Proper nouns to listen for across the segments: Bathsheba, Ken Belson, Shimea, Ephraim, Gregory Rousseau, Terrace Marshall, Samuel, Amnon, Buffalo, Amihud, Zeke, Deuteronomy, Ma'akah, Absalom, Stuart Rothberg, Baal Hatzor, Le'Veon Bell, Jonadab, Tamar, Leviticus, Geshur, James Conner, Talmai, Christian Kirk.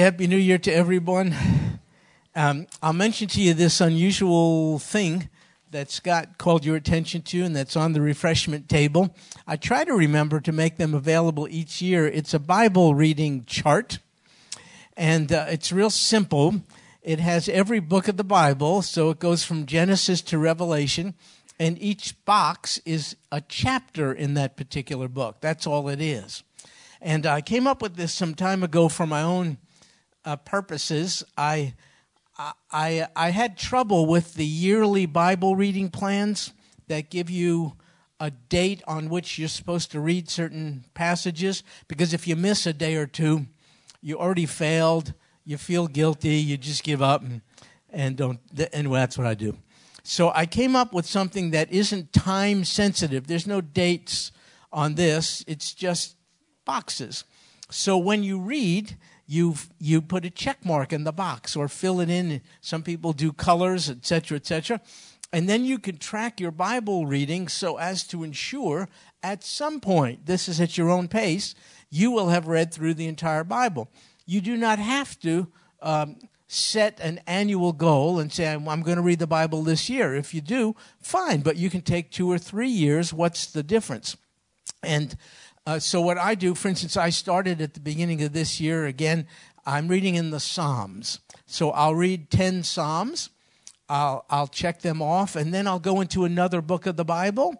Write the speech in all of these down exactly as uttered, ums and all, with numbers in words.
Happy New Year to everyone. Um, I'll mention to you this unusual thing that Scott called your attention to and that's on the refreshment table. I try to remember to make them available each year. It's a Bible reading chart, and uh, it's real simple. It has every book of the Bible, so it goes from Genesis to Revelation, and each box is a chapter in that particular book. That's all it is. And I came up with this some time ago for my own Uh, purposes. I, I, I had trouble with the yearly Bible reading plans that give you a date on which you're supposed to read certain passages, because if you miss a day or two, you already failed, you feel guilty, you just give up, and, and don't, and that's what I do. So I came up with something that isn't time sensitive. There's no dates on this. It's just boxes. So when you read, You you put a check mark in the box or fill it in. Some people do colors, et cetera, et cetera. And then you can track your Bible reading so as to ensure at some point, this is at your own pace, you will have read through the entire Bible. You do not have to um, set an annual goal and say, I'm going to read the Bible this year. If you do, fine, but you can take two or three years. What's the difference? And Uh, so what I do, for instance, I started at the beginning of this year. Again, I'm reading in the Psalms. So I'll read ten Psalms. I'll, I'll check them off, and then I'll go into another book of the Bible,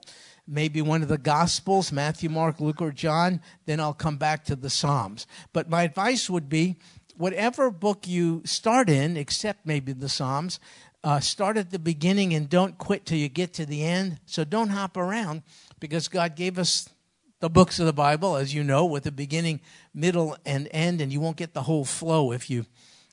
maybe one of the Gospels, Matthew, Mark, Luke, or John. Then I'll come back to the Psalms. But my advice would be, whatever book you start in, except maybe the Psalms, uh, start at the beginning and don't quit till you get to the end. So don't hop around, because God gave us the books of the Bible, as you know, with a beginning, middle, and end, and you won't get the whole flow if you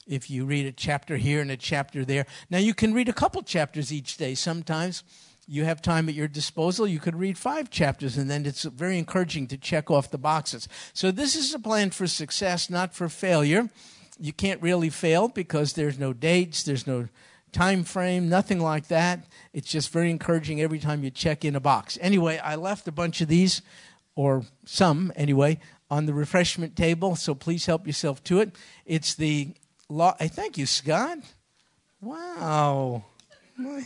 if you read a chapter here and a chapter there. Now, you can read a couple chapters each day. Sometimes you have time at your disposal. You could read five chapters, and then it's very encouraging to check off the boxes. So this is a plan for success, not for failure. You can't really fail because there's no dates, there's no time frame, nothing like that. It's just very encouraging every time you check in a box. Anyway, I left a bunch of these, or some anyway, on the refreshment table, so please help yourself to it. It's the law. Hey, thank you, Scott. Wow. My,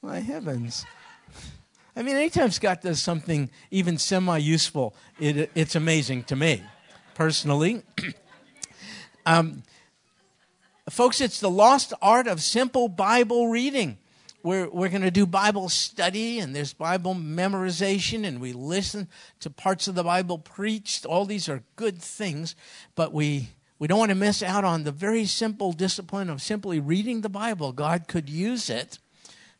my heavens. I mean, anytime Scott does something even semi-useful, it, it's amazing to me, personally. um, folks, it's the lost art of simple Bible reading. We're we're going to do Bible study, and there's Bible memorization, and we listen to parts of the Bible preached. All these are good things, but we, we don't want to miss out on the very simple discipline of simply reading the Bible. God could use it.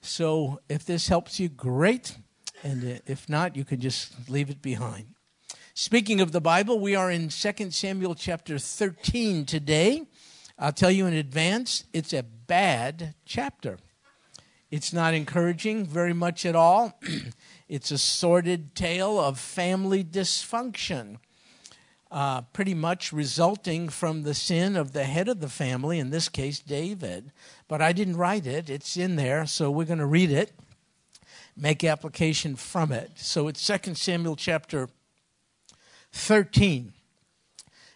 So if this helps you, great. And if not, you can just leave it behind. Speaking of the Bible, we are in Second Samuel chapter thirteen today. I'll tell you in advance, it's a bad chapter. It's not encouraging very much at all. It's a sordid tale of family dysfunction, uh, pretty much resulting from the sin of the head of the family, in this case, David. But I didn't write it. It's in there, so we're going to read it, make application from it. So it's Second Samuel chapter thirteen.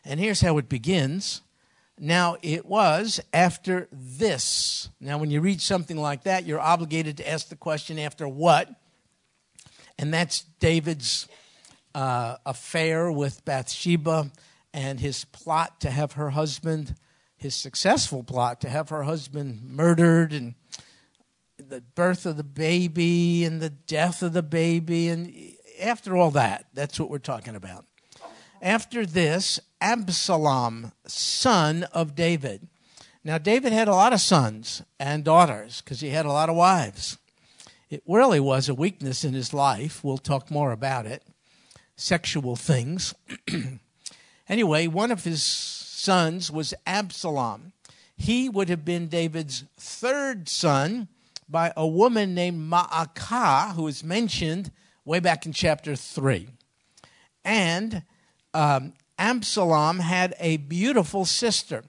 And here's how it begins. Now, it was after this. Now, when you read something like that, you're obligated to ask the question, after what? And that's David's uh, affair with Bathsheba and his plot to have her husband, his successful plot to have her husband murdered, and the birth of the baby and the death of the baby. And after all that, that's what we're talking about. After this, Absalom, son of David. Now, David had a lot of sons and daughters because he had a lot of wives. It really was a weakness in his life. We'll talk more about it. Sexual things. Anyway, one of his sons was Absalom. He would have been David's third son by a woman named Ma'akah, who is mentioned way back in chapter three. And Um, Absalom had a beautiful sister.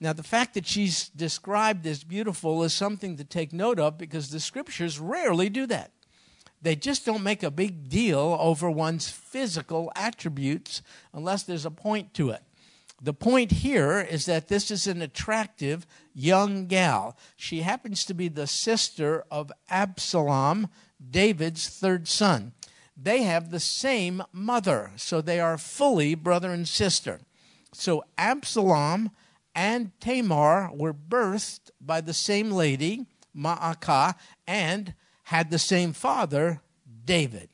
Now, the fact that she's described as beautiful is something to take note of, because the scriptures rarely do that. They just don't make a big deal over one's physical attributes unless there's a point to it. The point here is that this is an attractive young gal. She happens to be the sister of Absalom, David's third son. They have the same mother, so they are fully brother and sister. So Absalom and Tamar were birthed by the same lady, Ma'akah, and had the same father, David.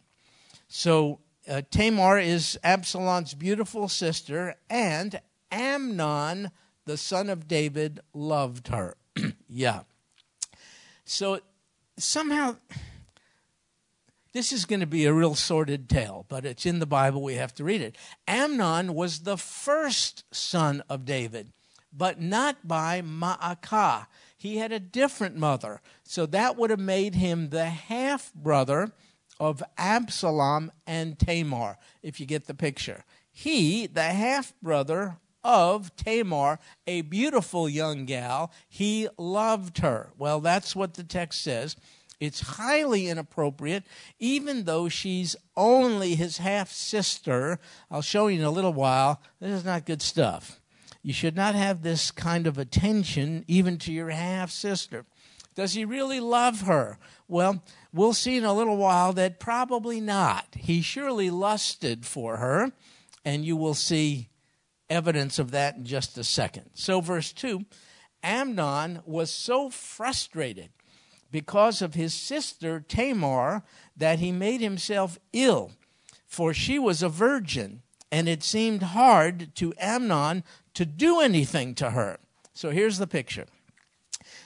So uh, Tamar is Absalom's beautiful sister, and Amnon, the son of David, loved her. Yeah. So somehow, this is going to be a real sordid tale, but it's in the Bible. We have to read it. Amnon was the first son of David, but not by Ma'akah. He had a different mother, so that would have made him the half-brother of Absalom and Tamar, if you get the picture. He, the half-brother of Tamar, a beautiful young gal, he loved her. Well, that's what the text says. It's highly inappropriate, even though she's only his half-sister. I'll show you in a little while. This is not good stuff. You should not have this kind of attention even to your half-sister. Does he really love her? Well, we'll see in a little while that probably not. He surely lusted for her, and you will see evidence of that in just a second. So verse two, Amnon was so frustrated because of his sister Tamar that he made himself ill, for she was a virgin, and it seemed hard to Amnon to do anything to her. So here's the picture.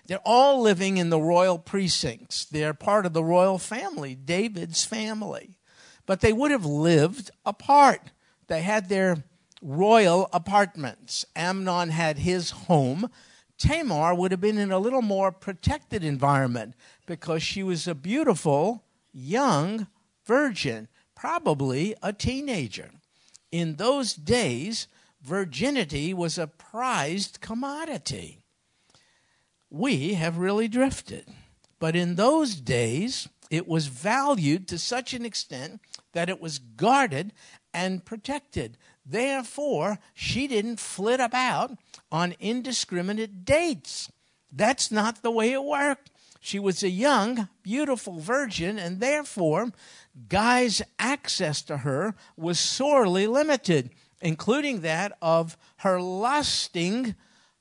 They're all living in the royal precincts. They're part of the royal family, David's family. But they would have lived apart. They had their royal apartments. Amnon had his home. Tamar would have been in a little more protected environment because she was a beautiful, young virgin, probably a teenager. In those days, virginity was a prized commodity. We have really drifted. But in those days, it was valued to such an extent that it was guarded and protected. Therefore, she didn't flit about on indiscriminate dates. That's not the way it worked. She was a young, beautiful virgin, and therefore, guys' access to her was sorely limited, including that of her lusting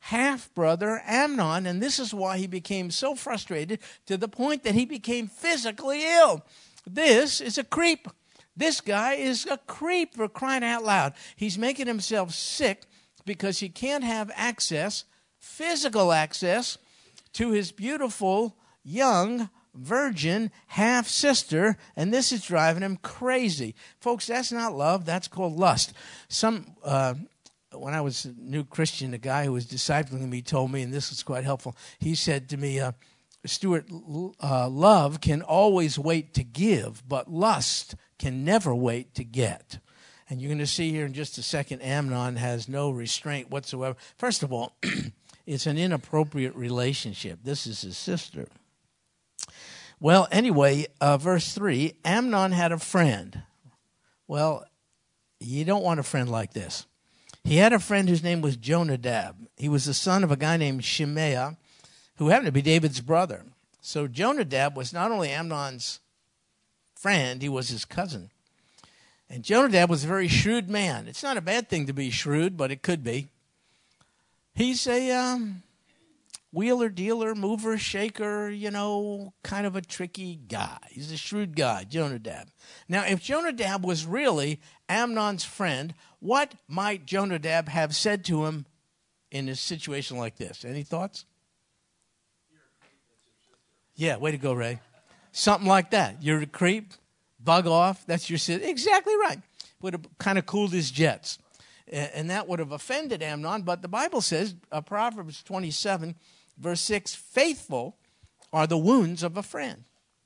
half-brother Amnon, and this is why he became so frustrated to the point that he became physically ill. This is a creep. This guy is a creep, for crying out loud. He's making himself sick because he can't have access, physical access, to his beautiful, young, virgin half-sister, and this is driving him crazy. Folks, that's not love. That's called lust. Some, uh, when I was a new Christian, a guy who was discipling me told me, and this was quite helpful, he said to me, uh, Stuart, uh, love can always wait to give, but lust can never wait to get. And you're going to see here in just a second, Amnon has no restraint whatsoever. First of all, it's an inappropriate relationship. This is his sister. Well, anyway, uh, verse three, Amnon had a friend. Well, you don't want a friend like this. He had a friend whose name was Jonadab. He was the son of a guy named Shimea, who happened to be David's brother. So Jonadab was not only Amnon's friend, he was his cousin. And Jonadab was a very shrewd man. It's not a bad thing to be shrewd, but it could be. He's a um, wheeler, dealer, mover, shaker, you know, kind of a tricky guy. He's a shrewd guy, Jonadab. Now, if Jonadab was really Amnon's friend, what might Jonadab have said to him in a situation like this? Any thoughts? Yeah, way to go, Ray. Something like that. You're a creep. Bug off. That's your sister. Exactly right. Would have kind of cooled his jets. And that would have offended Amnon. But the Bible says, uh, Proverbs twenty-seven, verse six, faithful are the wounds of a friend.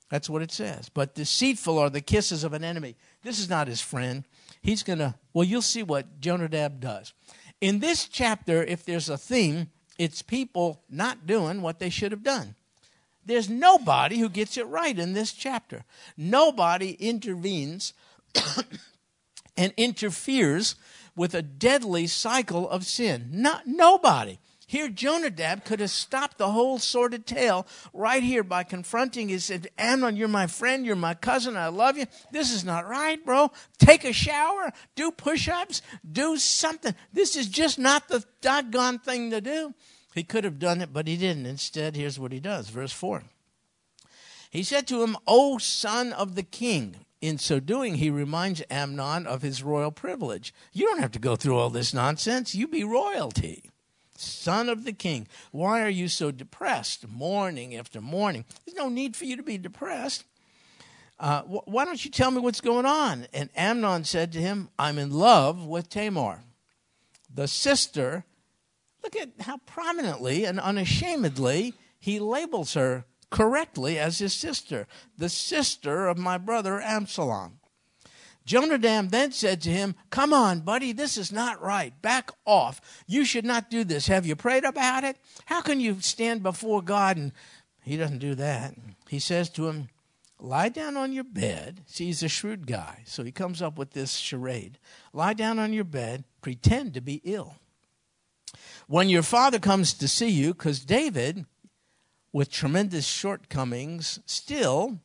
That's what it says. But deceitful are the kisses of an enemy. This is not his friend. He's going to, well, you'll see what Jonadab does. In this chapter, if there's a theme, it's people not doing what they should have done. There's nobody who gets it right in this chapter. Nobody intervenes and interferes with a deadly cycle of sin. Not nobody. Here, Jonadab could have stopped the whole sordid tale right here by confronting his, Amnon, you're my friend, you're my cousin, I love you. This is not right, bro. Take a shower, do push-ups, do something. This is just not the doggone thing to do. He could have done it, but he didn't. Instead, here's what he does. Verse four. He said to him, O son of the king. In so doing, he reminds Amnon of his royal privilege. You don't have to go through all this nonsense. You be royalty. Son of the king, why are you so depressed morning after morning? There's no need for you to be depressed. Uh, wh- why don't you tell me what's going on? And Amnon said to him, I'm in love with Tamar, the sister. Look at how prominently and unashamedly he labels her correctly as his sister, the sister of my brother Absalom. Jonadab then said to him, come on, buddy, this is not right. Back off. You should not do this. Have you prayed about it? How can you stand before God? And he doesn't do that. He says to him, lie down on your bed. See, he's a shrewd guy, so he comes up with this charade. Lie down on your bed, pretend to be ill. When your father comes to see you, because David, with tremendous shortcomings, still,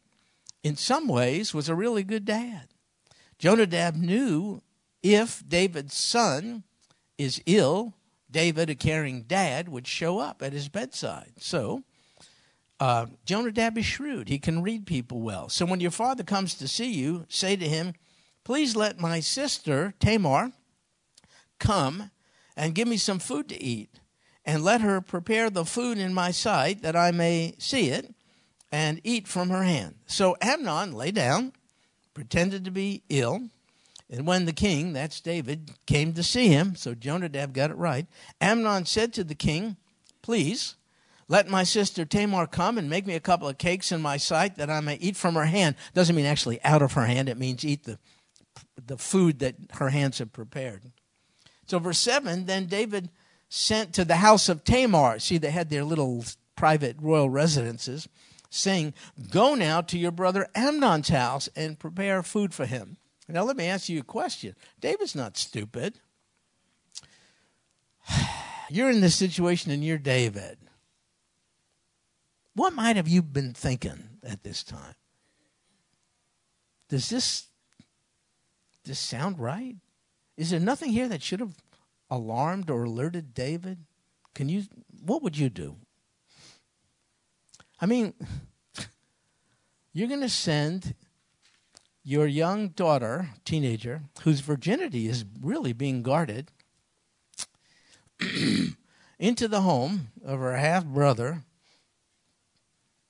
in some ways, was a really good dad. Jonadab knew if David's son is ill, David, a caring dad, would show up at his bedside. So uh, Jonadab is shrewd. He can read people well. So when your father comes to see you, say to him, please let my sister Tamar come and give me some food to eat, and let her prepare the food in my sight that I may see it and eat from her hand. So Amnon lay down, pretended to be ill, and when the king, that's David, came to see him, so Jonadab got it right, Amnon said to the king, please, let my sister Tamar come and make me a couple of cakes in my sight that I may eat from her hand. Doesn't mean actually out of her hand. It means eat the, the food that her hands have prepared. So verse seven, then David sent to the house of Tamar. See, they had their little private royal residences, saying, go now to your brother Amnon's house and prepare food for him. Now, let me ask you a question. David's not stupid. You're in this situation and you're David. What might have you been thinking at this time? Does this, this sound right? Is there nothing here that should have alarmed or alerted David? Can you? What would you do? I mean, you're going to send your young daughter, teenager, whose virginity is really being guarded, into the home of her half-brother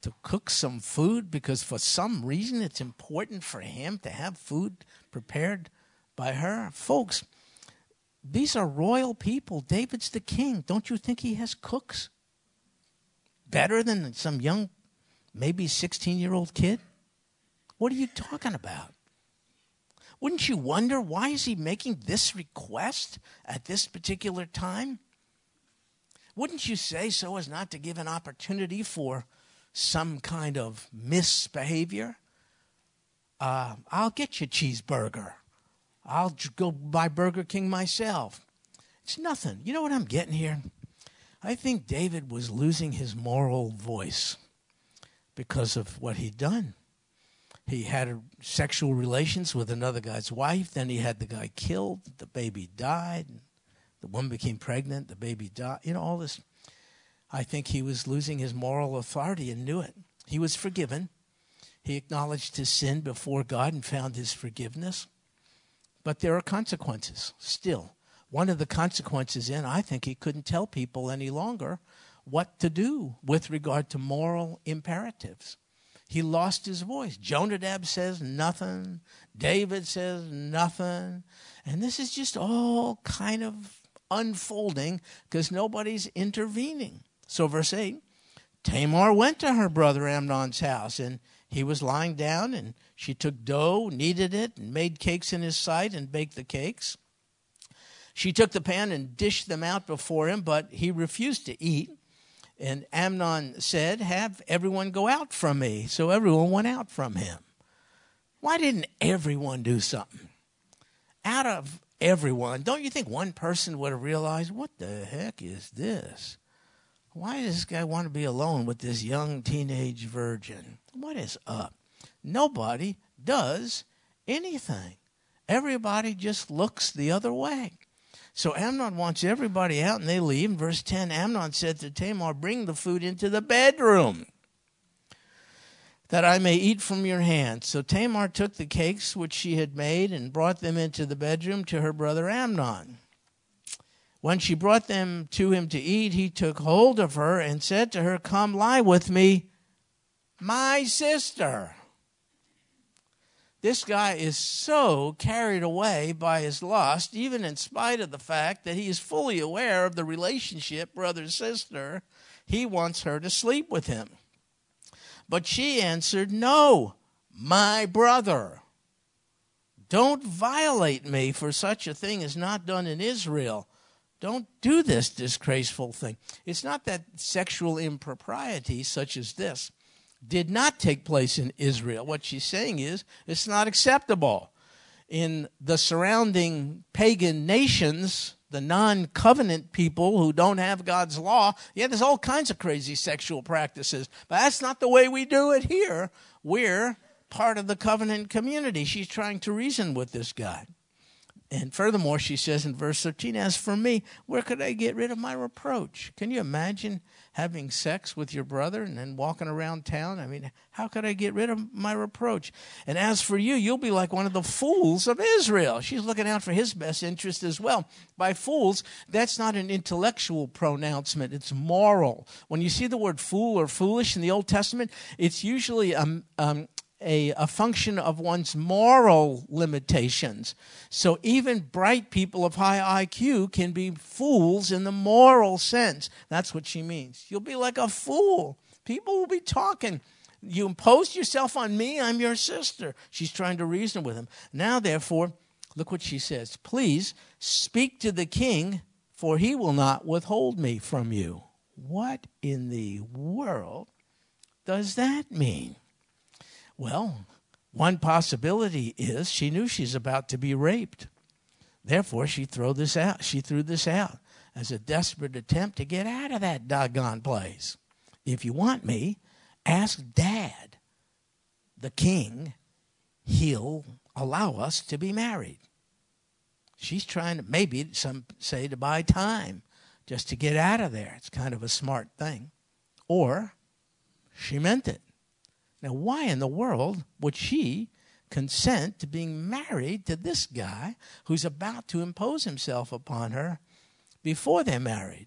to cook some food because for some reason it's important for him to have food prepared by her. Folks, these are royal people. David's the king. Don't you think he has cooks? Better than some young, maybe sixteen-year-old kid? What are you talking about? Wouldn't you wonder, why is he making this request at this particular time? Wouldn't you say so as not to give an opportunity for some kind of misbehavior? Uh, I'll get you a cheeseburger. I'll go buy Burger King myself. It's nothing. You know what I'm getting here? I think David was losing his moral voice because of what he'd done. He had sexual relations with another guy's wife. Then he had the guy killed. The baby died. The woman became pregnant. The baby died. You know, all this. I think he was losing his moral authority and knew it. He was forgiven. He acknowledged his sin before God and found his forgiveness. But there are consequences still. One of the consequences in, I think he couldn't tell people any longer what to do with regard to moral imperatives. He lost his voice. Jonadab says nothing. David says nothing. And this is just all kind of unfolding because nobody's intervening. So verse eight, Tamar went to her brother Amnon's house, and he was lying down, and she took dough, kneaded it, and made cakes in his sight and baked the cakes. She took the pan and dished them out before him, but he refused to eat. And Amnon said, have everyone go out from me. So everyone went out from him. Why didn't everyone do something? Out of everyone, don't you think one person would have realized, what the heck is this? Why does this guy want to be alone with this young teenage virgin? What is up? Nobody does anything. Everybody just looks the other way. So Amnon wants everybody out, and they leave. In verse ten, Amnon said to Tamar, bring the food into the bedroom, that I may eat from your hand. So Tamar took the cakes which she had made and brought them into the bedroom to her brother Amnon. When she brought them to him to eat, he took hold of her and said to her, come lie with me, my sister. This guy is so carried away by his lust, even in spite of the fact that he is fully aware of the relationship, brother-sister, he wants her to sleep with him. But she answered, no, my brother, don't violate me, for such a thing is not done in Israel. Don't do this disgraceful thing. It's not that sexual impropriety such as this did not take place in Israel. What she's saying is it's not acceptable. In the surrounding pagan nations, the non-covenant people who don't have God's law, yeah, there's all kinds of crazy sexual practices. But that's not the way we do it here. We're part of the covenant community. She's trying to reason with this guy. And furthermore, she says in verse thirteen, as for me, where could I get rid of my reproach? Can you imagine having sex with your brother and then walking around town? I mean, how could I get rid of my reproach? And as for you, you'll be like one of the fools of Israel. She's looking out for his best interest as well. By fools, that's not an intellectual pronouncement. It's moral. When you see the word fool or foolish in the Old Testament, it's usually a, um, a, a function of one's moral limitations. So even bright people of high I Q can be fools in the moral sense. That's what she means. You'll be like a fool. People will be talking. You impose yourself on me, I'm your sister. She's trying to reason with him. Now, therefore, look what she says. Please speak to the king, for he will not withhold me from you. What in the world does that mean? Well, one possibility is she knew she's about to be raped. Therefore, she threw this out. She threw this out as a desperate attempt to get out of that doggone place. If you want me, ask Dad, the king, he'll allow us to be married. She's trying to, maybe some say, to buy time just to get out of there. It's kind of a smart thing. Or she meant it. Now, why in the world would she consent to being married to this guy who's about to impose himself upon her before they're married?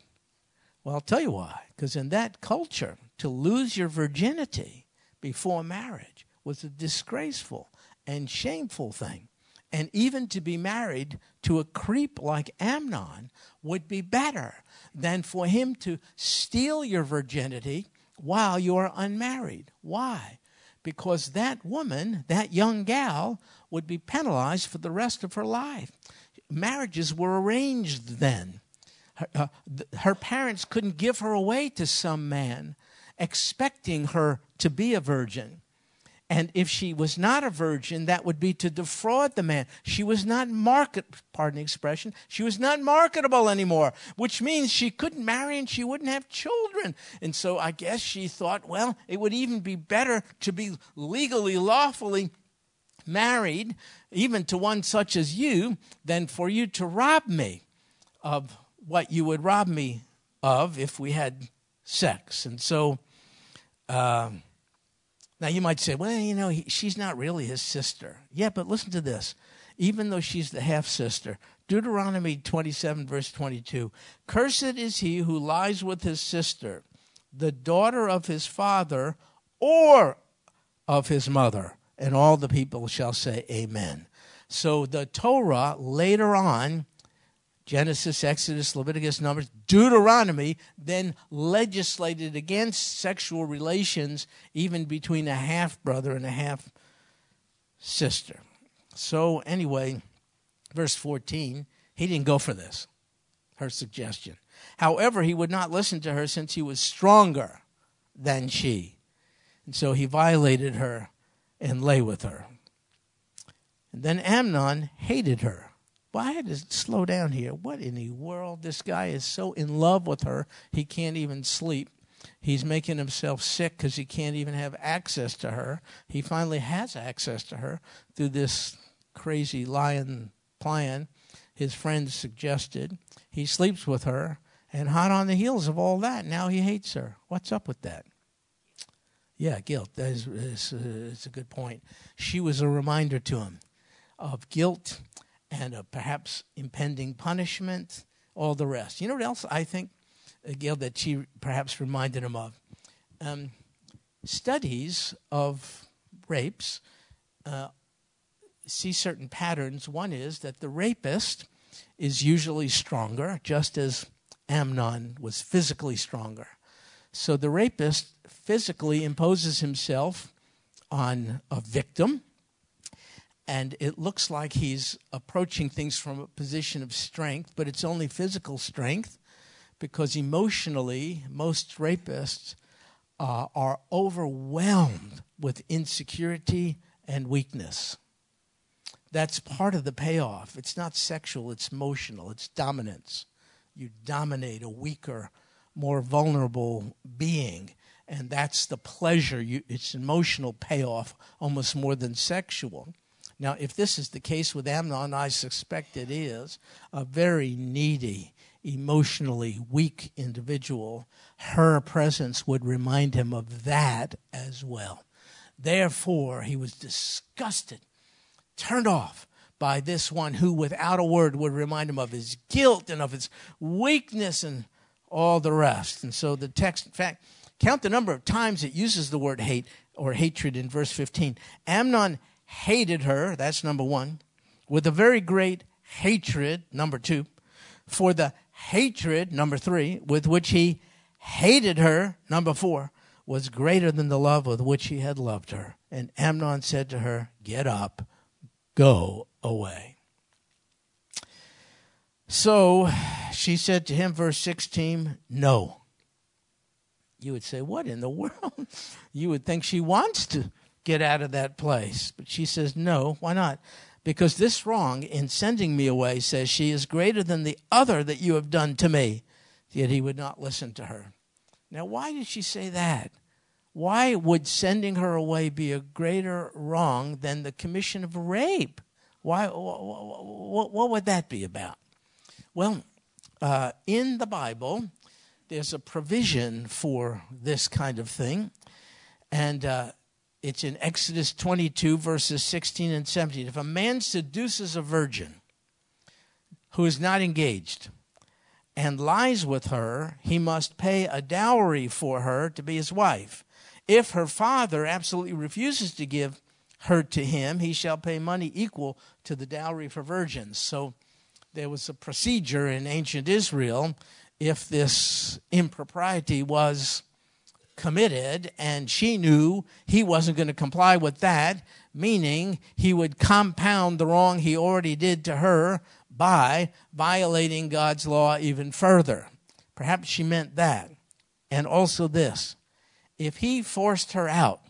Well, I'll tell you why. Because in that culture, to lose your virginity before marriage was a disgraceful and shameful thing. And even to be married to a creep like Amnon would be better than for him to steal your virginity while you are unmarried. Why? Because that woman, that young gal, would be penalized for the rest of her life. Marriages were arranged then. Her, uh, th- her parents couldn't give her away to some man expecting her to be a virgin. And if she was not a virgin, that would be to defraud the man. She was not market, pardon the expression, she was not marketable anymore, which means she couldn't marry and she wouldn't have children. And so I guess she thought, well, it would even be better to be legally, lawfully married, even to one such as you, than for you to rob me of what you would rob me of if we had sex. And so... Um, Now, you might say, well, you know, he, she's not really his sister. Yeah, but listen to this. Even though she's the half-sister, Deuteronomy twenty-seven, verse twenty-two, cursed is he who lies with his sister, the daughter of his father or of his mother. And all the people shall say amen. So the Torah later on, Genesis, Exodus, Leviticus, Numbers, Deuteronomy, then legislated against sexual relations even between a half-brother and a half-sister. So anyway, verse fourteen, he didn't go for this, her suggestion. However, he would not listen to her since he was stronger than she. And so he violated her and lay with her. And then Amnon hated her Well, I had to slow down here. What in the world? This guy is so in love with her, he can't even sleep. He's making himself sick because he can't even have access to her. He finally has access to her through this crazy lying plan his friends suggested. He sleeps with her, and hot on the heels of all that, now he hates her. What's up with that? Yeah, guilt. That is, is, is a good point. She was a reminder to him of guilt and of perhaps impending punishment, all the rest. You know what else I think, Gail, that she perhaps reminded him of? Um, studies of rapes uh, see certain patterns. One is that the rapist is usually stronger, just as Amnon was physically stronger. So the rapist physically imposes himself on a victim, and it looks like he's approaching things from a position of strength, but it's only physical strength, because emotionally, most rapists uh, are overwhelmed with insecurity and weakness. That's part of the payoff. It's not sexual, it's emotional, it's dominance. You dominate a weaker, more vulnerable being, and that's the pleasure. You, it's emotional payoff almost more than sexual. Now, if this is the case with Amnon, I suspect it is, a very needy, emotionally weak individual, her presence would remind him of that as well. Therefore, he was disgusted, turned off by this one who, without a word, would remind him of his guilt and of his weakness and all the rest. And so the text, in fact, count the number of times it uses the word hate or hatred in verse fifteen. Amnon hated her, that's number one, with a very great hatred, number two, for the hatred, number three, with which he hated her, number four, was greater than the love with which he had loved her. And Amnon said to her, "Get up, go away." So she said to him, verse sixteen, "No." You would say, what in the world? You would think she wants to get out of that place. But she says, no, why not? "Because this wrong in sending me away," says she, "is greater than the other that you have done to me." Yet he would not listen to her. Now, why did she say that? Why would sending her away be a greater wrong than the commission of rape? Why? What, what would that be about? Well, uh, in the Bible, there's a provision for this kind of thing. And uh it's in Exodus twenty-two, verses sixteen and seventeen. "If a man seduces a virgin who is not engaged and lies with her, he must pay a dowry for her to be his wife. If her father absolutely refuses to give her to him, he shall pay money equal to the dowry for virgins." So there was a procedure in ancient Israel if this impropriety was committed, and she knew he wasn't going to comply with that, meaning he would compound the wrong he already did to her by violating God's law even further. Perhaps she meant that. And also this: if he forced her out,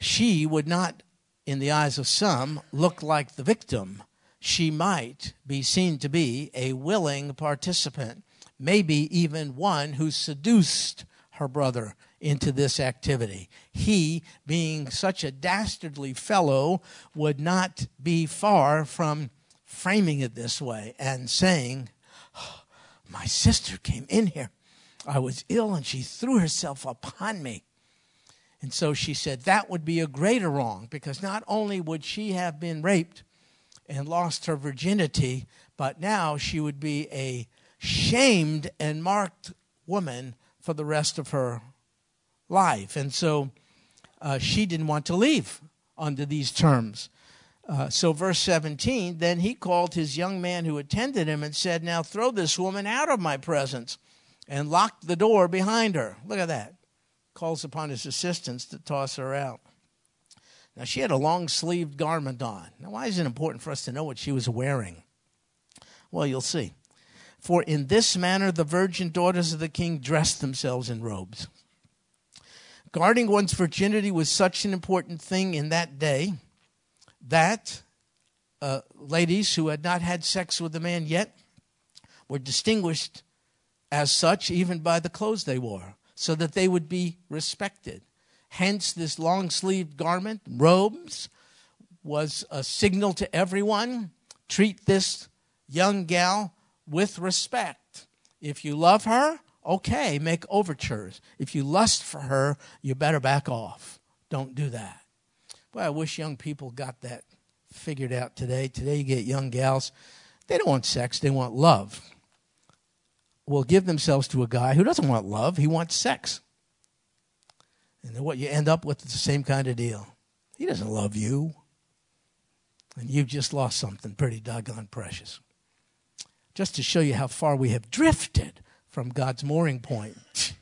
she would not, in the eyes of some, look like the victim. She might be seen to be a willing participant, maybe even one who seduced her brother into this activity. He, being such a dastardly fellow, would not be far from framing it this way and saying, "Oh, my sister came in here. I was ill and she threw herself upon me." And so she said that would be a greater wrong, because not only would she have been raped and lost her virginity, but now she would be a shamed and marked woman for the rest of her life. And so uh, she didn't want to leave under these terms. Uh, so verse seventeen, "Then he called his young man who attended him and said, 'Now throw this woman out of my presence,' and locked the door behind her." Look at that. Calls upon his assistants to toss her out. Now, she had a long-sleeved garment on. Now, why is it important for us to know what she was wearing? Well, you'll see. "For in this manner the virgin daughters of the king dressed themselves in robes." Guarding one's virginity was such an important thing in that day that uh, ladies who had not had sex with the man yet were distinguished as such even by the clothes they wore, so that they would be respected. Hence, this long-sleeved garment, robes, was a signal to everyone, treat this young gal with respect. If you love her, okay, make overtures. If you lust for her, you better back off. Don't do that. Well, I wish young people got that figured out today. Today you get young gals, they don't want sex, they want love. Will give themselves to a guy who doesn't want love, he wants sex. And then what you end up with is the same kind of deal. He doesn't love you. And you've just lost something pretty doggone precious. Just to show you how far we have drifted from God's mooring point.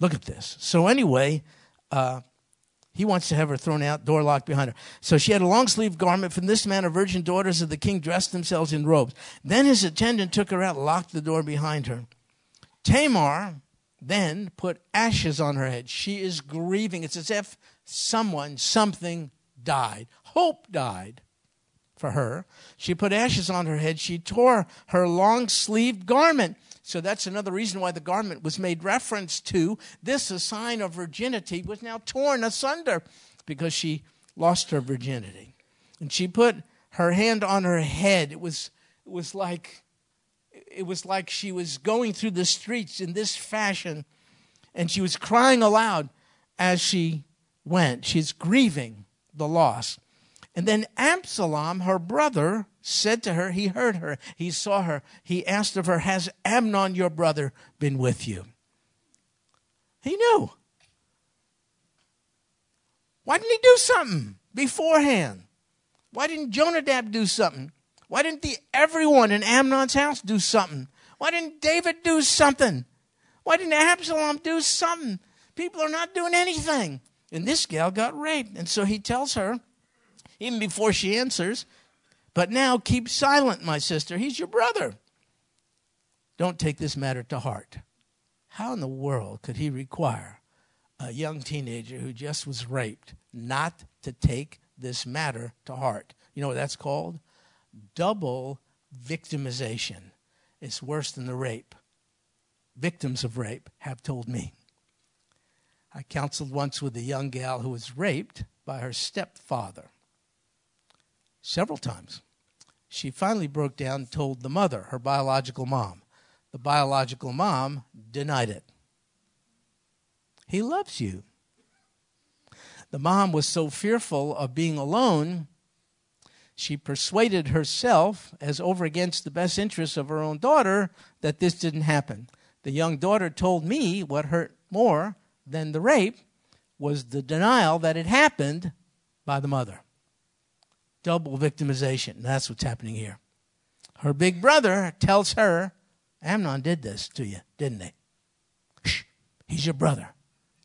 Look at this. So anyway, uh, he wants to have her thrown out, door locked behind her. So she had a long-sleeved garment. From this manner, virgin daughters of the king dressed themselves in robes. Then his attendant took her out, locked the door behind her. Tamar then put ashes on her head. She is grieving. It's as if someone, something died. Hope died for her. She put ashes on her head. She tore her long-sleeved garment. So that's another reason why the garment was made reference to. This, a sign of virginity, was now torn asunder because she lost her virginity. And she put her hand on her head. It was, it was like, it was like she was going through the streets in this fashion, and she was crying aloud as she went. She's grieving the loss. And then Absalom, her brother, said to her, he heard her, he saw her, he asked of her, has Amnon, your brother, been with you? He knew. Why didn't he do something beforehand? Why didn't Jonadab do something? Why didn't the everyone in Amnon's house do something? Why didn't David do something? Why didn't Absalom do something? People are not doing anything. And this gal got raped. And so he tells her, even before she answers, but now keep silent, my sister. He's your brother. Don't take this matter to heart. How in the world could he require a young teenager who just was raped not to take this matter to heart? You know what that's called? Double victimization. It's worse than the rape. Victims of rape have told me. I counseled once with a young gal who was raped by her stepfather. Several times. She finally broke down and told the mother, her biological mom. The biological mom denied it. He loves you. The mom was so fearful of being alone, she persuaded herself, as over against the best interests of her own daughter, that this didn't happen. The young daughter told me what hurt more than the rape was the denial that it happened by the mother. Double victimization. That's what's happening here. Her big brother tells her, Amnon did this to you, didn't he? Shh, he's your brother.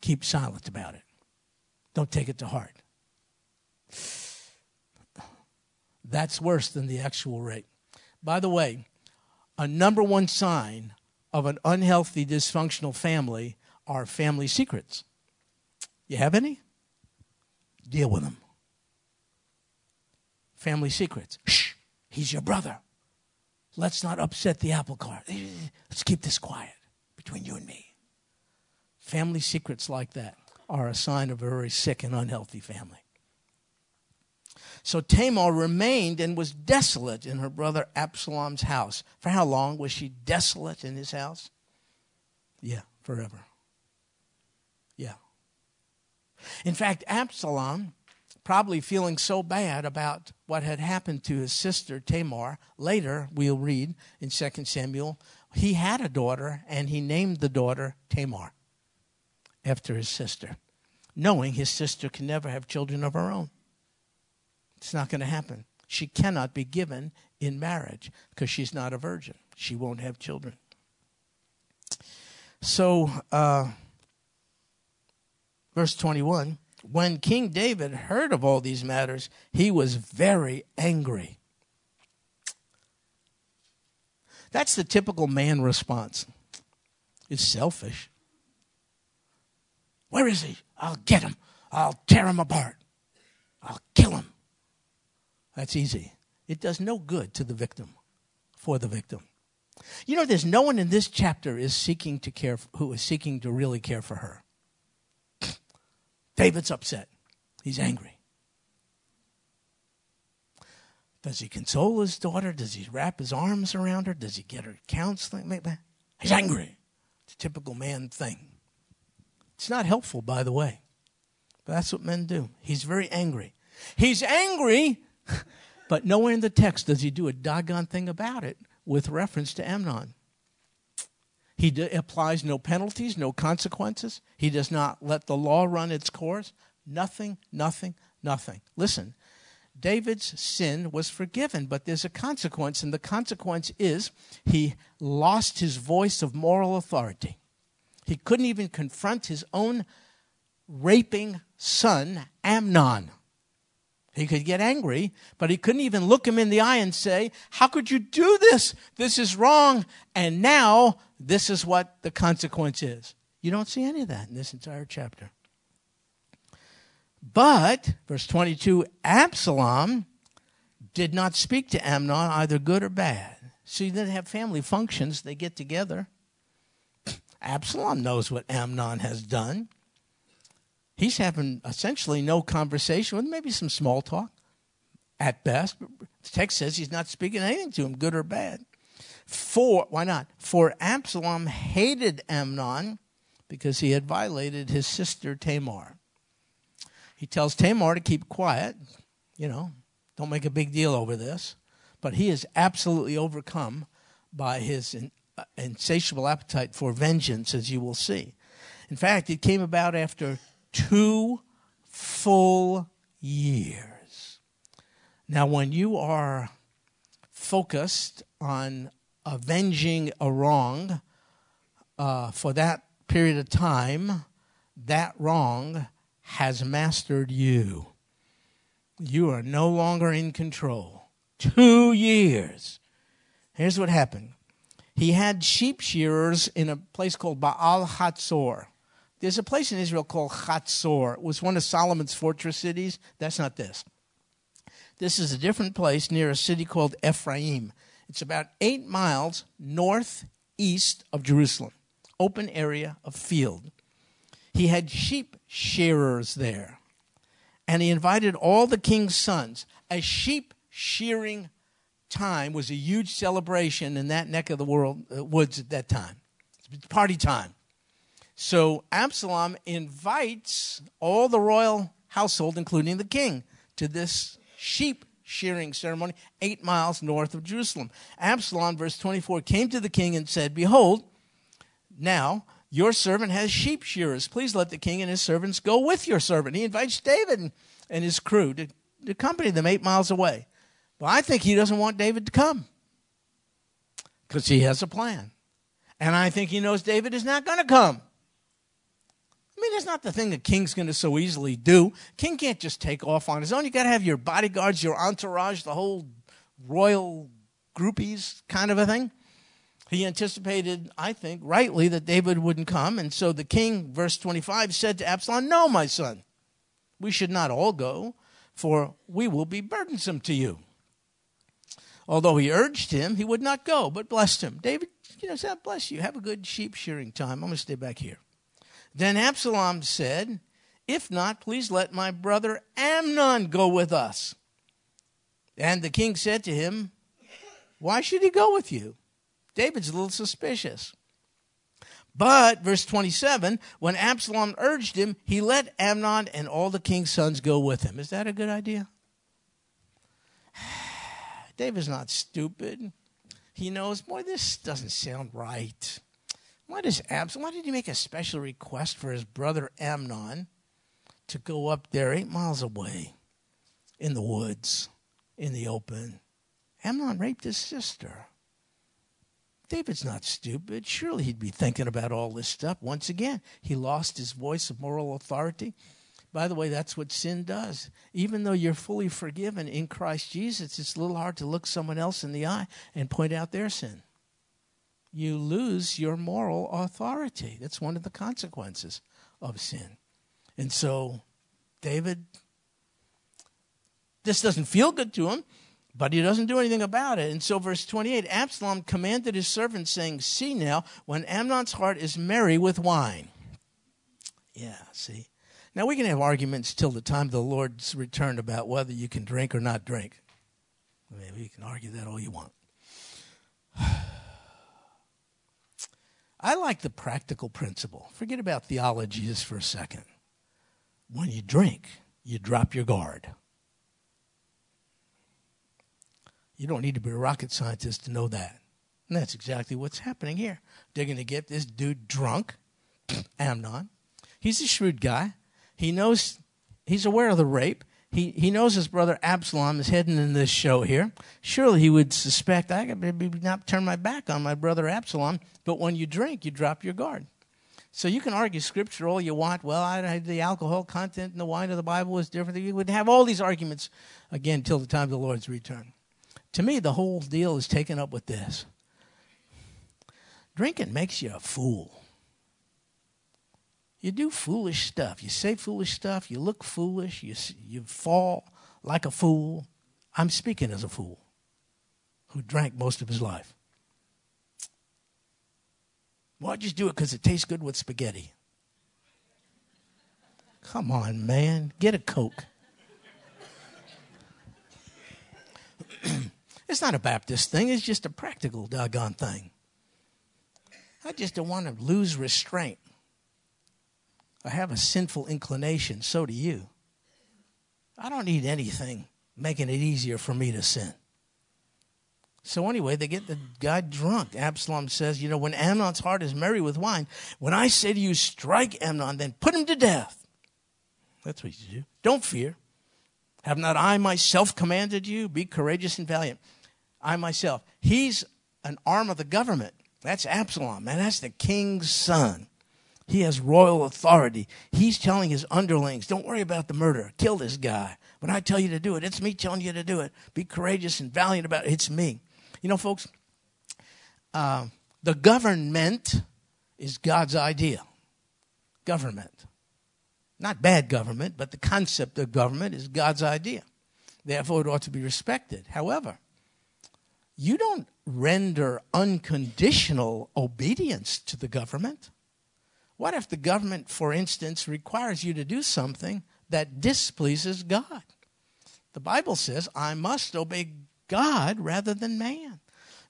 Keep silent about it. Don't take it to heart. That's worse than the actual rape. By the way, a number one sign of an unhealthy, dysfunctional family are family secrets. You have any? Deal with them. Family secrets. Shh, he's your brother. Let's not upset the apple cart. Let's keep this quiet between you and me. Family secrets like that are a sign of a very sick and unhealthy family. So Tamar remained and was desolate in her brother Absalom's house. For how long was she desolate in his house? Yeah, forever. Yeah. In fact, Absalom, probably feeling so bad about what had happened to his sister Tamar. Later, we'll read in Second Samuel, he had a daughter, and he named the daughter Tamar after his sister, knowing his sister can never have children of her own. It's not going to happen. She cannot be given in marriage because she's not a virgin. She won't have children. So, uh, verse twenty-one, when King David heard of all these matters, he was very angry. That's the typical man response. It's selfish. Where is he? I'll get him. I'll tear him apart. I'll kill him. That's easy. It does no good to the victim, for the victim. You know, there's no one in this chapter is seeking to care, who is seeking to really care for her. David's upset. He's angry. Does he console his daughter? Does he wrap his arms around her? Does he get her counseling? Maybe. He's angry. It's a typical man thing. It's not helpful, by the way. But that's what men do. He's very angry. He's angry, but nowhere in the text does he do a doggone thing about it with reference to Amnon. He d- applies no penalties, no consequences. He does not let the law run its course. Nothing, nothing, nothing. Listen, David's sin was forgiven, but there's a consequence, and the consequence is he lost his voice of moral authority. He couldn't even confront his own raping son, Amnon. He could get angry, but he couldn't even look him in the eye and say, how could you do this? This is wrong. And now this is what the consequence is. You don't see any of that in this entire chapter. But, verse twenty-two, Absalom did not speak to Amnon, either good or bad. See, they have family functions. They get together. Absalom knows what Amnon has done. He's having essentially no conversation with him, maybe some small talk at best. The text says he's not speaking anything to him, good or bad. For, why not? For Absalom hated Amnon because he had violated his sister Tamar. He tells Tamar to keep quiet, you know, don't make a big deal over this. But he is absolutely overcome by his in, uh, insatiable appetite for vengeance, as you will see. In fact, it came about after two full years. Now, when you are focused on avenging a wrong uh, for that period of time, that wrong has mastered you. You are no longer in control. Two years. Here's what happened. He had sheep shearers in a place called Baal Hatzor. There's a place in Israel called Hatzor. It was one of Solomon's fortress cities. That's not this. This is a different place near a city called Ephraim. It's about eight miles northeast of Jerusalem. Open area of field. He had sheep shearers there. And he invited all the king's sons. A sheep shearing time was a huge celebration in that neck of the world, uh, woods at that time. It's party time. So Absalom invites all the royal household, including the king, to this sheep shearing ceremony eight miles north of Jerusalem. Absalom, verse twenty-four, came to the king and said, behold, now your servant has sheep shearers. Please let the king and his servants go with your servant. He invites David and his crew to, to accompany them eight miles away. Well, I think he doesn't want David to come because he has a plan. And I think he knows David is not going to come. I mean, that's not the thing a king's going to so easily do. King can't just take off on his own. You got to have your bodyguards, your entourage, the whole royal groupies kind of a thing. He anticipated, I think, rightly that David wouldn't come. And so the king, verse twenty-five, said to Absalom, no, my son, we should not all go, for we will be burdensome to you. Although he urged him, he would not go, but blessed him. David, you know, said, bless you. Have a good sheep shearing time. I'm going to stay back here. Then Absalom said, if not, please let my brother Amnon go with us. And the king said to him, why should he go with you? David's a little suspicious. But, verse twenty-seven, when Absalom urged him, he let Amnon and all the king's sons go with him. Is that a good idea? David's not stupid. He knows, boy, this doesn't sound right. Why does Absalom, why did he make a special request for his brother Amnon to go up there eight miles away in the woods, in the open? Amnon raped his sister. David's not stupid. Surely he'd be thinking about all this stuff. Once again, he lost his voice of moral authority. By the way, that's what sin does. Even though you're fully forgiven in Christ Jesus, it's a little hard to look someone else in the eye and point out their sin. You lose your moral authority. That's one of the consequences of sin. And so David This doesn't feel good to him, but he doesn't do anything about it. And so verse twenty-eight, Absalom commanded his servants, saying, see now, when Amnon's heart is merry with wine. Yeah, see. Now, we can have arguments till the time of the Lord's return about whether you can drink or not drink. I mean, you can argue that all you want. I like the practical principle. Forget about theology just for a second. When you drink, you drop your guard. You don't need to be a rocket scientist to know that. And that's exactly what's happening here. They're going to get this dude drunk, Amnon. He's a shrewd guy. He knows, he's aware of the rape. He he knows his brother Absalom is hidden in this show here. Surely he would suspect, I could maybe not turn my back on my brother Absalom. But when you drink, you drop your guard. So you can argue scripture all you want. Well, I, the alcohol content in the wine of the Bible is different. You would have all these arguments, again, till the time of the Lord's return. To me, the whole deal is taken up with this. Drinking makes you a fool. You do foolish stuff. You say foolish stuff. You look foolish. You you fall like a fool. I'm speaking as a fool who drank most of his life. Well, I just do it because it tastes good with spaghetti. Come on, man. Get a Coke. It's not a Baptist thing. It's just a practical doggone thing. I just don't want to lose restraint. I have a sinful inclination, so do you. I don't need anything making it easier for me to sin. So anyway, they get the guy drunk. Absalom says, you know, when Amnon's heart is merry with wine, when I say to you, strike Amnon, then put him to death. That's what you do. Don't fear. Have not I myself commanded you? Be courageous and valiant. I myself. He's an arm of the government. That's Absalom, man. That's the king's son. He has royal authority. He's telling his underlings, don't worry about the murder. Kill this guy. When I tell you to do it, it's me telling you to do it. Be courageous and valiant about it. It's me. You know, folks, uh, the government is God's idea. Government. Not bad government, but the concept of government is God's idea. Therefore, it ought to be respected. However, you don't render unconditional obedience to the government. What if the government, for instance, requires you to do something that displeases God? The Bible says, I must obey God rather than man.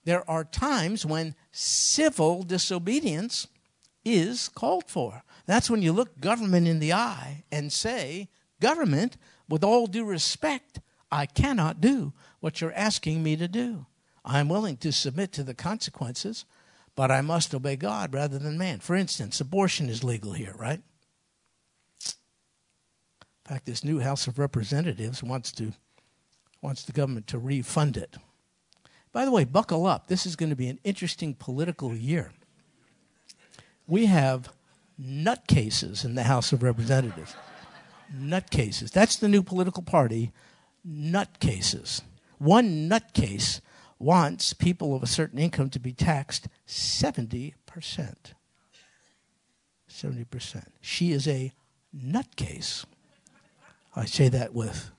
There are times when civil disobedience is called for. That's when you look government in the eye and say, government, with all due respect, I cannot do what you're asking me to do. I'm willing to submit to the consequences, but I must obey God rather than man. For instance, abortion is legal here, right? In fact, this new House of Representatives wants to wants the government to refund it. By the way, buckle up. This is going to be an interesting political year. We have nutcases in the House of Representatives. Nutcases. That's the new political party, nutcases. One nutcase wants people of a certain income to be taxed seventy percent. seventy percent. She is a nutcase. I say that with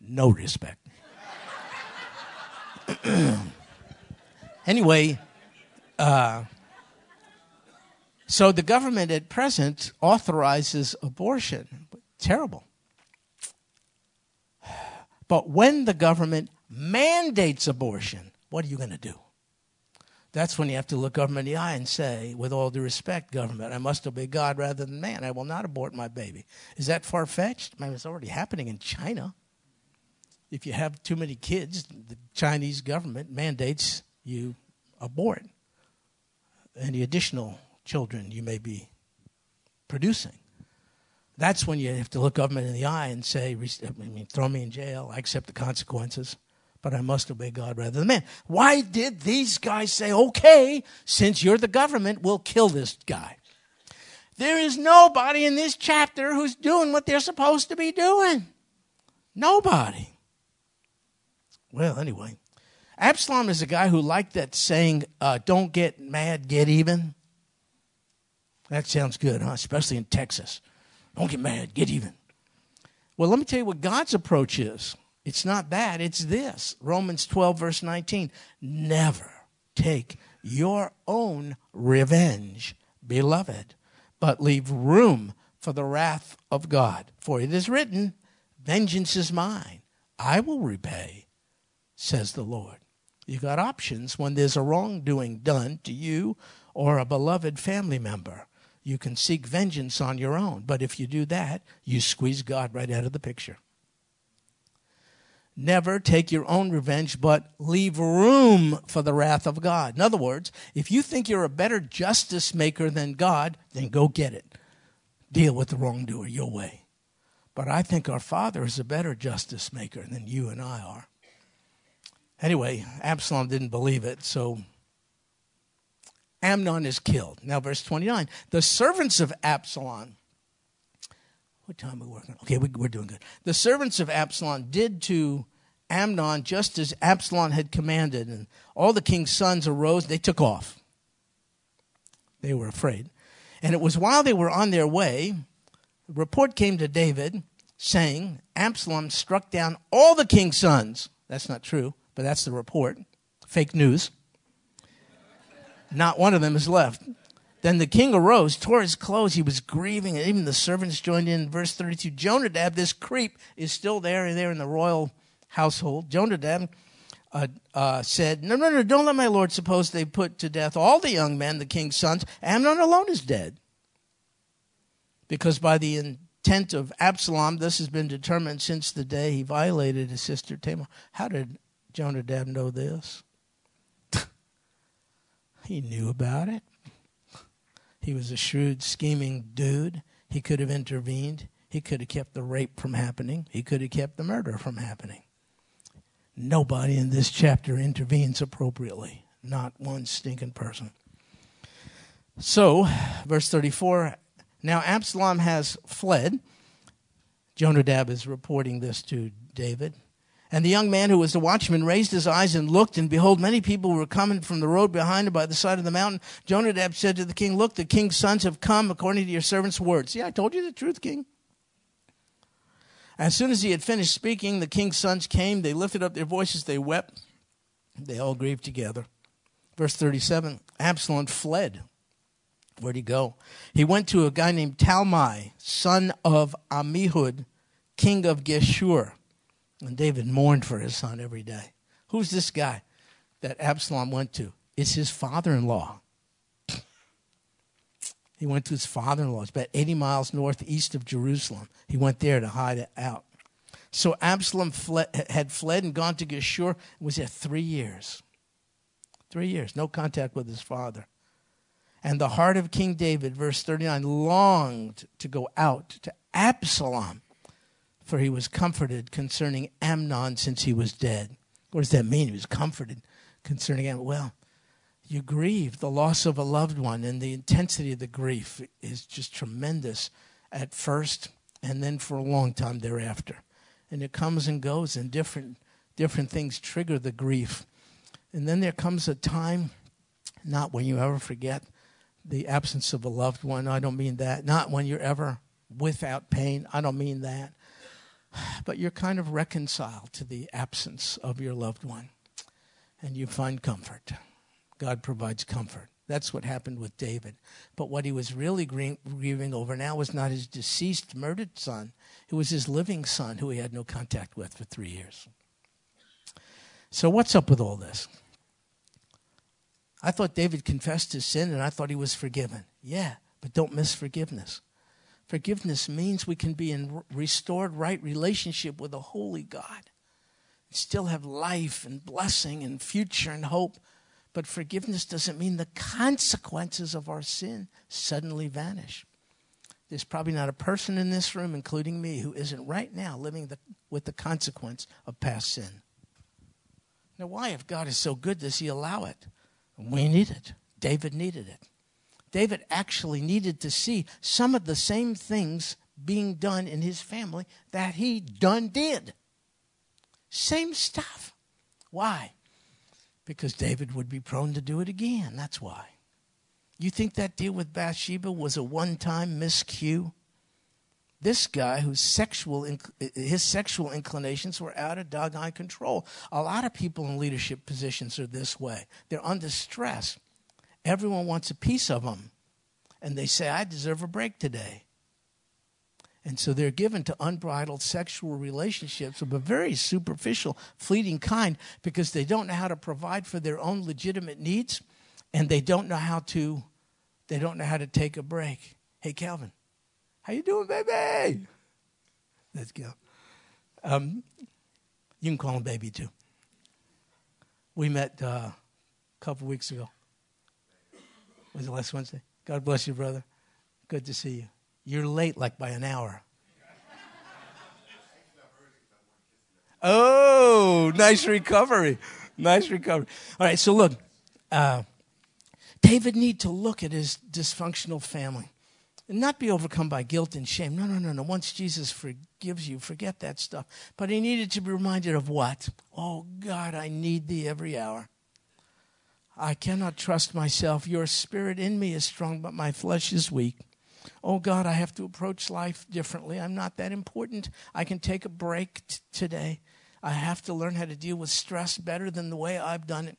no respect. Anyway, uh, so the government at present authorizes abortion. Terrible. But when the government mandates abortion, what are you going to do? That's when you have to look government in the eye and say, with all due respect, government, I must obey God rather than man. I will not abort my baby. Is that far-fetched? I mean, it's already happening in China. If you have too many kids, the Chinese government mandates you abort any additional children you may be producing. That's when you have to look government in the eye and say, I mean, throw me in jail, I accept the consequences. But I must obey God rather than man. Why did these guys say, okay, since you're the government, we'll kill this guy? There is nobody in this chapter who's doing what they're supposed to be doing. Nobody. Well, anyway, Absalom is a guy who liked that saying, uh, don't get mad, get even. That sounds good, huh? Especially in Texas. Don't get mad, get even. Well, let me tell you what God's approach is. It's not that, it's this. Romans twelve, verse nineteen. Never take your own revenge, beloved, but leave room for the wrath of God. For it is written, vengeance is mine. I will repay, says the Lord. You got options when there's a wrongdoing done to you or a beloved family member. You can seek vengeance on your own. But if you do that, you squeeze God right out of the picture. Never take your own revenge, but leave room for the wrath of God. In other words, if you think you're a better justice maker than God, then go get it. Deal with the wrongdoer your way. But I think our Father is a better justice maker than you and I are. Anyway, Absalom didn't believe it, so Amnon is killed. Now, verse twenty-nine, the servants of Absalom, what time are we working on? Okay, we, we're doing good. The servants of Absalom did to Amnon just as Absalom had commanded, and all the king's sons arose. They took off. They were afraid. And it was while they were on their way, a report came to David saying, Absalom struck down all the king's sons. That's not true, but that's the report. Fake news. Not one of them is left. Then the king arose, tore his clothes. He was grieving, and even the servants joined in. Verse thirty-two, Jonadab, this creep, is still there, there in the royal household. Jonadab uh, uh, said, no, no, no, don't let my lord suppose they put to death all the young men, the king's sons. Amnon alone is dead. Because by the intent of Absalom, this has been determined since the day he violated his sister Tamar. How did Jonadab know this? He knew about it. He was a shrewd, scheming dude. He could have intervened. He could have kept the rape from happening. He could have kept the murder from happening. Nobody in this chapter intervenes appropriately. Not one stinking person. So, verse thirty-four, now Absalom has fled. Jonadab is reporting this to David. And the young man who was the watchman raised his eyes and looked, and behold, many people were coming from the road behind him by the side of the mountain. Jonadab said to the king, look, the king's sons have come according to your servant's words. See, I told you the truth, king. As soon as he had finished speaking, the king's sons came. They lifted up their voices. They wept. They all grieved together. Verse thirty-seven, Absalom fled. Where'd he go? He went to a guy named Talmai, son of Amihud, king of Geshur. And David mourned for his son every day. Who's this guy that Absalom went to? It's his father-in-law. He went to his father-in-law. It's about eighty miles northeast of Jerusalem. He went there to hide out. So Absalom fled, had fled and gone to Geshur. Was there three years. Three years, no contact with his father. And the heart of King David, verse thirty-nine, longed to go out to Absalom. For he was comforted concerning Amnon since he was dead. What does that mean? He was comforted concerning Amnon. Well, you grieve the loss of a loved one, and the intensity of the grief is just tremendous at first and then for a long time thereafter. And it comes and goes, and different, different things trigger the grief. And then there comes a time, not when you ever forget the absence of a loved one. I don't mean that. Not when you're ever without pain. I don't mean that. But you're kind of reconciled to the absence of your loved one, and you find comfort. God provides comfort. That's what happened with David. But what he was really grieving over now was not his deceased, murdered son. It was his living son who he had no contact with for three years. So what's up with all this? I thought David confessed his sin, and I thought he was forgiven. Yeah, but don't miss forgiveness. Forgiveness means we can be in restored right relationship with a holy God. Still have life and blessing and future and hope. But forgiveness doesn't mean the consequences of our sin suddenly vanish. There's probably not a person in this room, including me, who isn't right now living the, with the consequence of past sin. Now, why, if God is so good, does he allow it? We need it. David needed it. David actually needed to see some of the same things being done in his family that he done did. Same stuff. Why? Because David would be prone to do it again. That's why. You think that deal with Bathsheba was a one-time miscue? this guy whose sexual inc- his sexual inclinations were out of doggone control. A lot of people in leadership positions are this way. They're under stress. Everyone wants a piece of them. And they say, I deserve a break today. And so they're given to unbridled sexual relationships of a very superficial, fleeting kind because they don't know how to provide for their own legitimate needs, and they don't know how to they don't know how to take a break. Hey, Calvin, how you doing, baby? Let's go. Um, you can call him baby, too. We met uh, a couple weeks ago. Was it last Wednesday? God bless you, brother. Good to see you. You're late like by an hour. Oh, nice recovery. Nice recovery. All right, so look. Uh, David need to look at his dysfunctional family and not be overcome by guilt and shame. No, no, no, no. Once Jesus forgives you, forget that stuff. But he needed to be reminded of what? Oh, God, I need thee every hour. I cannot trust myself. Your spirit in me is strong, but my flesh is weak. Oh, God, I have to approach life differently. I'm not that important. I can take a break t- today. I have to learn how to deal with stress better than the way I've done it.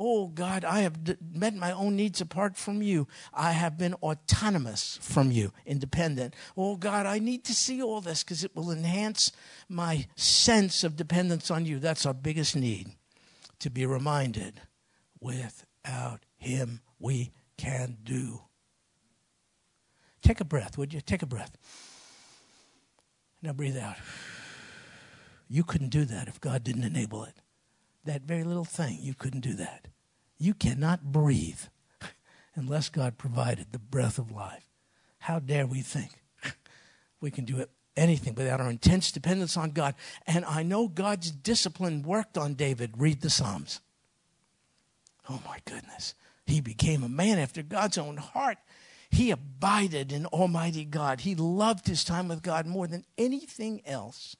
Oh, God, I have d- met my own needs apart from you. I have been autonomous from you, independent. Oh, God, I need to see all this because it will enhance my sense of dependence on you. That's our biggest need, to be reminded. Without him, we can do. Take a breath, would you? Take a breath. Now breathe out. You couldn't do that if God didn't enable it. That very little thing, you couldn't do that. You cannot breathe unless God provided the breath of life. How dare we think we can do anything without our intense dependence on God. And I know God's discipline worked on David. Read the Psalms. Oh, my goodness. He became a man after God's own heart. He abided in Almighty God. He loved his time with God more than anything else.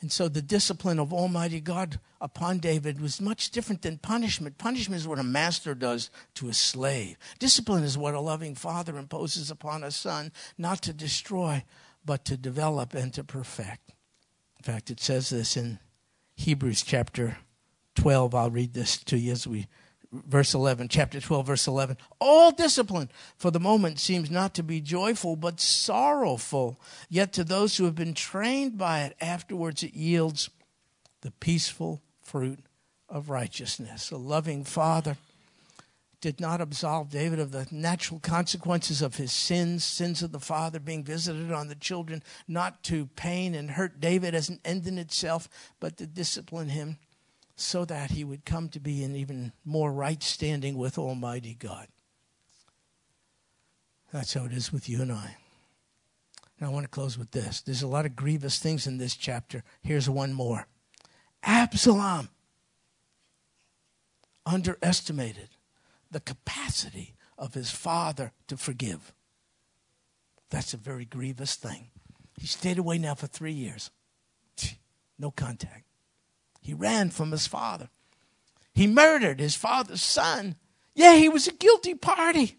And so the discipline of Almighty God upon David was much different than punishment. Punishment is what a master does to a slave. Discipline is what a loving father imposes upon a son, not to destroy, but to develop and to perfect. In fact, it says this in Hebrews chapter twelve. I'll read this to you as we... Verse eleven, chapter twelve, verse eleven. All discipline for the moment seems not to be joyful, but sorrowful. Yet to those who have been trained by it, afterwards it yields the peaceful fruit of righteousness. A loving father did not absolve David of the natural consequences of his sins, sins of the father being visited on the children, not to pain and hurt David as an end in itself, but to discipline him, so that he would come to be in even more right standing with Almighty God. That's how it is with you and I. And I want to close with this. There's a lot of grievous things in this chapter. Here's one more. Absalom underestimated the capacity of his father to forgive. That's a very grievous thing. He stayed away now for three years. No contact. He ran from his father. He murdered his father's son. Yeah, he was a guilty party.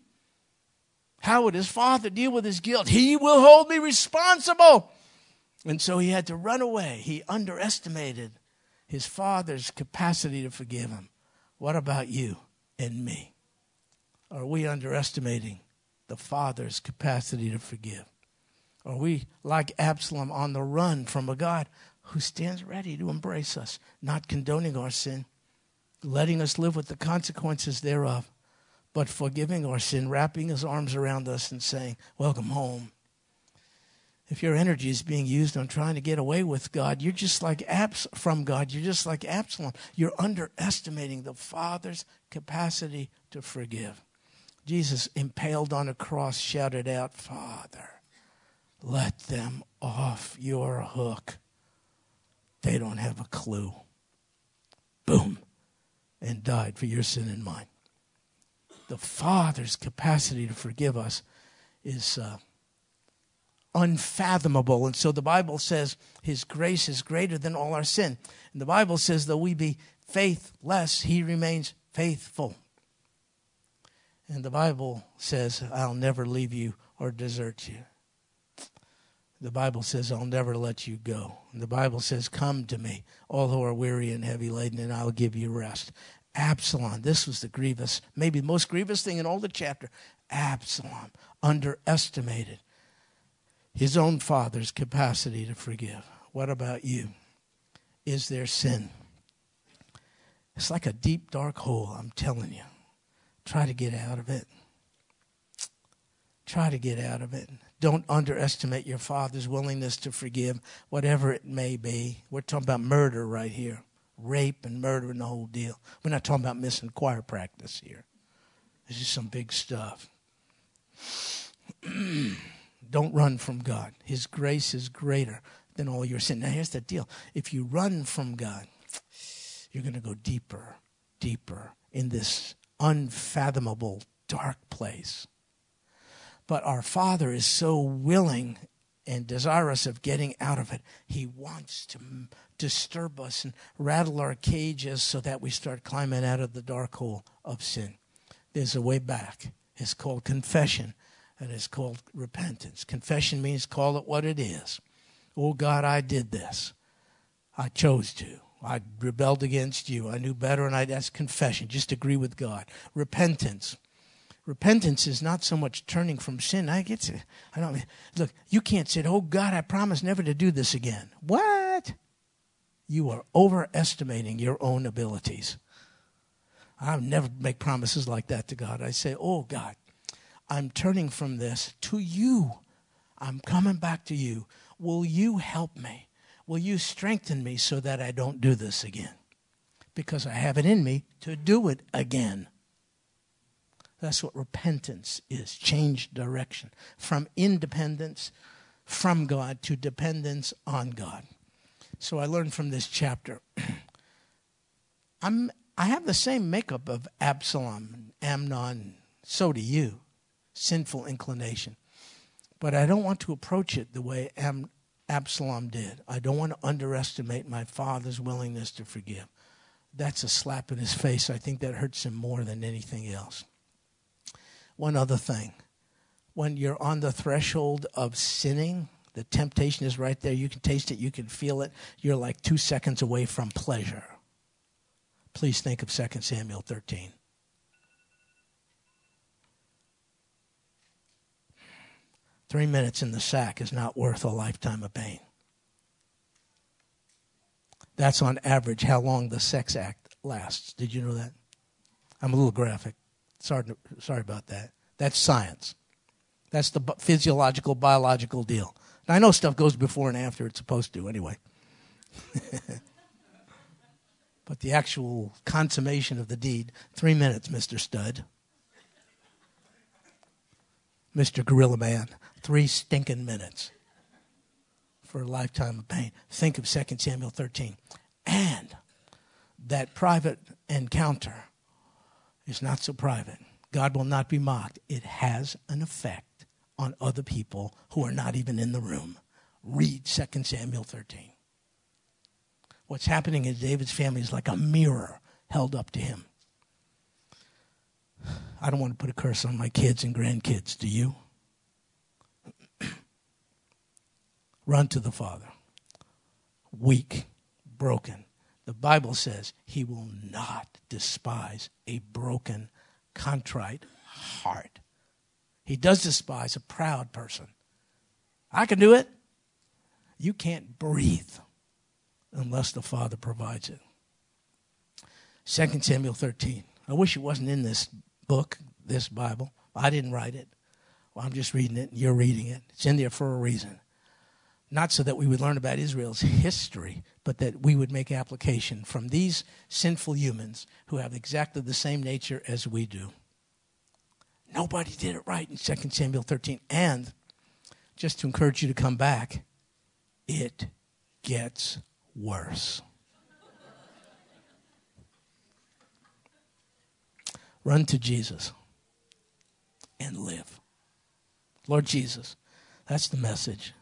How would his father deal with his guilt? He will hold me responsible. And so he had to run away. He underestimated his father's capacity to forgive him. What about you and me? Are we underestimating the father's capacity to forgive? Are we like Absalom on the run from a God who stands ready to embrace us, not condoning our sin, letting us live with the consequences thereof, but forgiving our sin, wrapping his arms around us and saying, welcome home. If your energy is being used on trying to get away with God, you're just like Abs- from God, you're just like Absalom. You're underestimating the Father's capacity to forgive. Jesus, impaled on a cross, shouted out, Father, let them off your hook. They don't have a clue. Boom. And died for your sin and mine. The Father's capacity to forgive us is uh, unfathomable. And so the Bible says his grace is greater than all our sin. And the Bible says though we be faithless, he remains faithful. And the Bible says, I'll never leave you or desert you. The Bible says, I'll never let you go. And the Bible says, come to me, all who are weary and heavy laden, and I'll give you rest. Absalom, this was the grievous, maybe the most grievous thing in all the chapter. Absalom underestimated his own father's capacity to forgive. What about you? Is there sin? It's like a deep, dark hole, I'm telling you. Try to get out of it. Try to get out of it. Don't underestimate your father's willingness to forgive, whatever it may be. We're talking about murder right here. Rape and murder and the whole deal. We're not talking about missing choir practice here. This is some big stuff. Don't run from God. His grace is greater than all your sin. Now, here's the deal. If you run from God, you're going to go deeper, deeper in this unfathomable dark place. But our Father is so willing and desirous of getting out of it. He wants to m- disturb us and rattle our cages so that we start climbing out of the dark hole of sin. There's a way back. It's called confession, and it's called repentance. Confession means call it what it is. Oh, God, I did this. I chose to. I rebelled against you. I knew better, and I, that's confession. Just agree with God. Repentance. Repentance is not so much turning from sin. I get to, I don't look. You can't say, "Oh God, I promise never to do this again." What? You are overestimating your own abilities. I'll never make promises like that to God. I say, "Oh God, I'm turning from this to you. I'm coming back to you. Will you help me? Will you strengthen me so that I don't do this again? Because I have it in me to do it again." That's what repentance is, change direction. From independence from God to dependence on God. So I learned from this chapter. I'm, I have the same makeup of Absalom, Amnon, so do you, sinful inclination. But I don't want to approach it the way Am, Absalom did. I don't want to underestimate my father's willingness to forgive. That's a slap in his face. I think that hurts him more than anything else. One other thing, when you're on the threshold of sinning, the temptation is right there. You can taste it. You can feel it. You're like two seconds away from pleasure. Please think of Second Samuel thirteen. Three minutes in the sack is not worth a lifetime of pain. That's on average how long the sex act lasts. Did you know that? I'm a little graphic. Sorry, sorry about that. That's science. That's the physiological, biological deal. And I know stuff goes before and after it's supposed to anyway. But the actual consummation of the deed, three minutes, Mister Stud. Mister Gorilla Man, three stinking minutes for a lifetime of pain. Think of Second Samuel thirteen. And that private encounter, it's not so private. God will not be mocked. It has an effect on other people who are not even in the room. Read Second Samuel thirteen. What's happening in David's family is like a mirror held up to him. I don't want to put a curse on my kids and grandkids, do you? Run to the Father. Weak, broken. The Bible says he will not despise a broken, contrite heart. He does despise a proud person. I can do it. You can't breathe unless the Father provides it. Second Samuel thirteen. I wish it wasn't in this book, this Bible. I didn't write it. Well, I'm just reading it, and you're reading it. It's in there for a reason. Not so that we would learn about Israel's history, but that we would make application from these sinful humans who have exactly the same nature as we do. Nobody did it right in Second Samuel thirteen. And just to encourage you to come back, it gets worse. Run to Jesus and live. Lord Jesus, that's the message.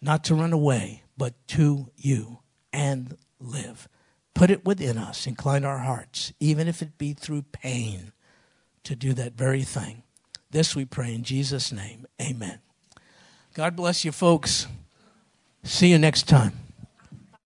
Not to run away, but to you and live. Put it within us, incline our hearts, even if it be through pain, to do that very thing. This we pray in Jesus' name, amen. God bless you, folks. See you next time.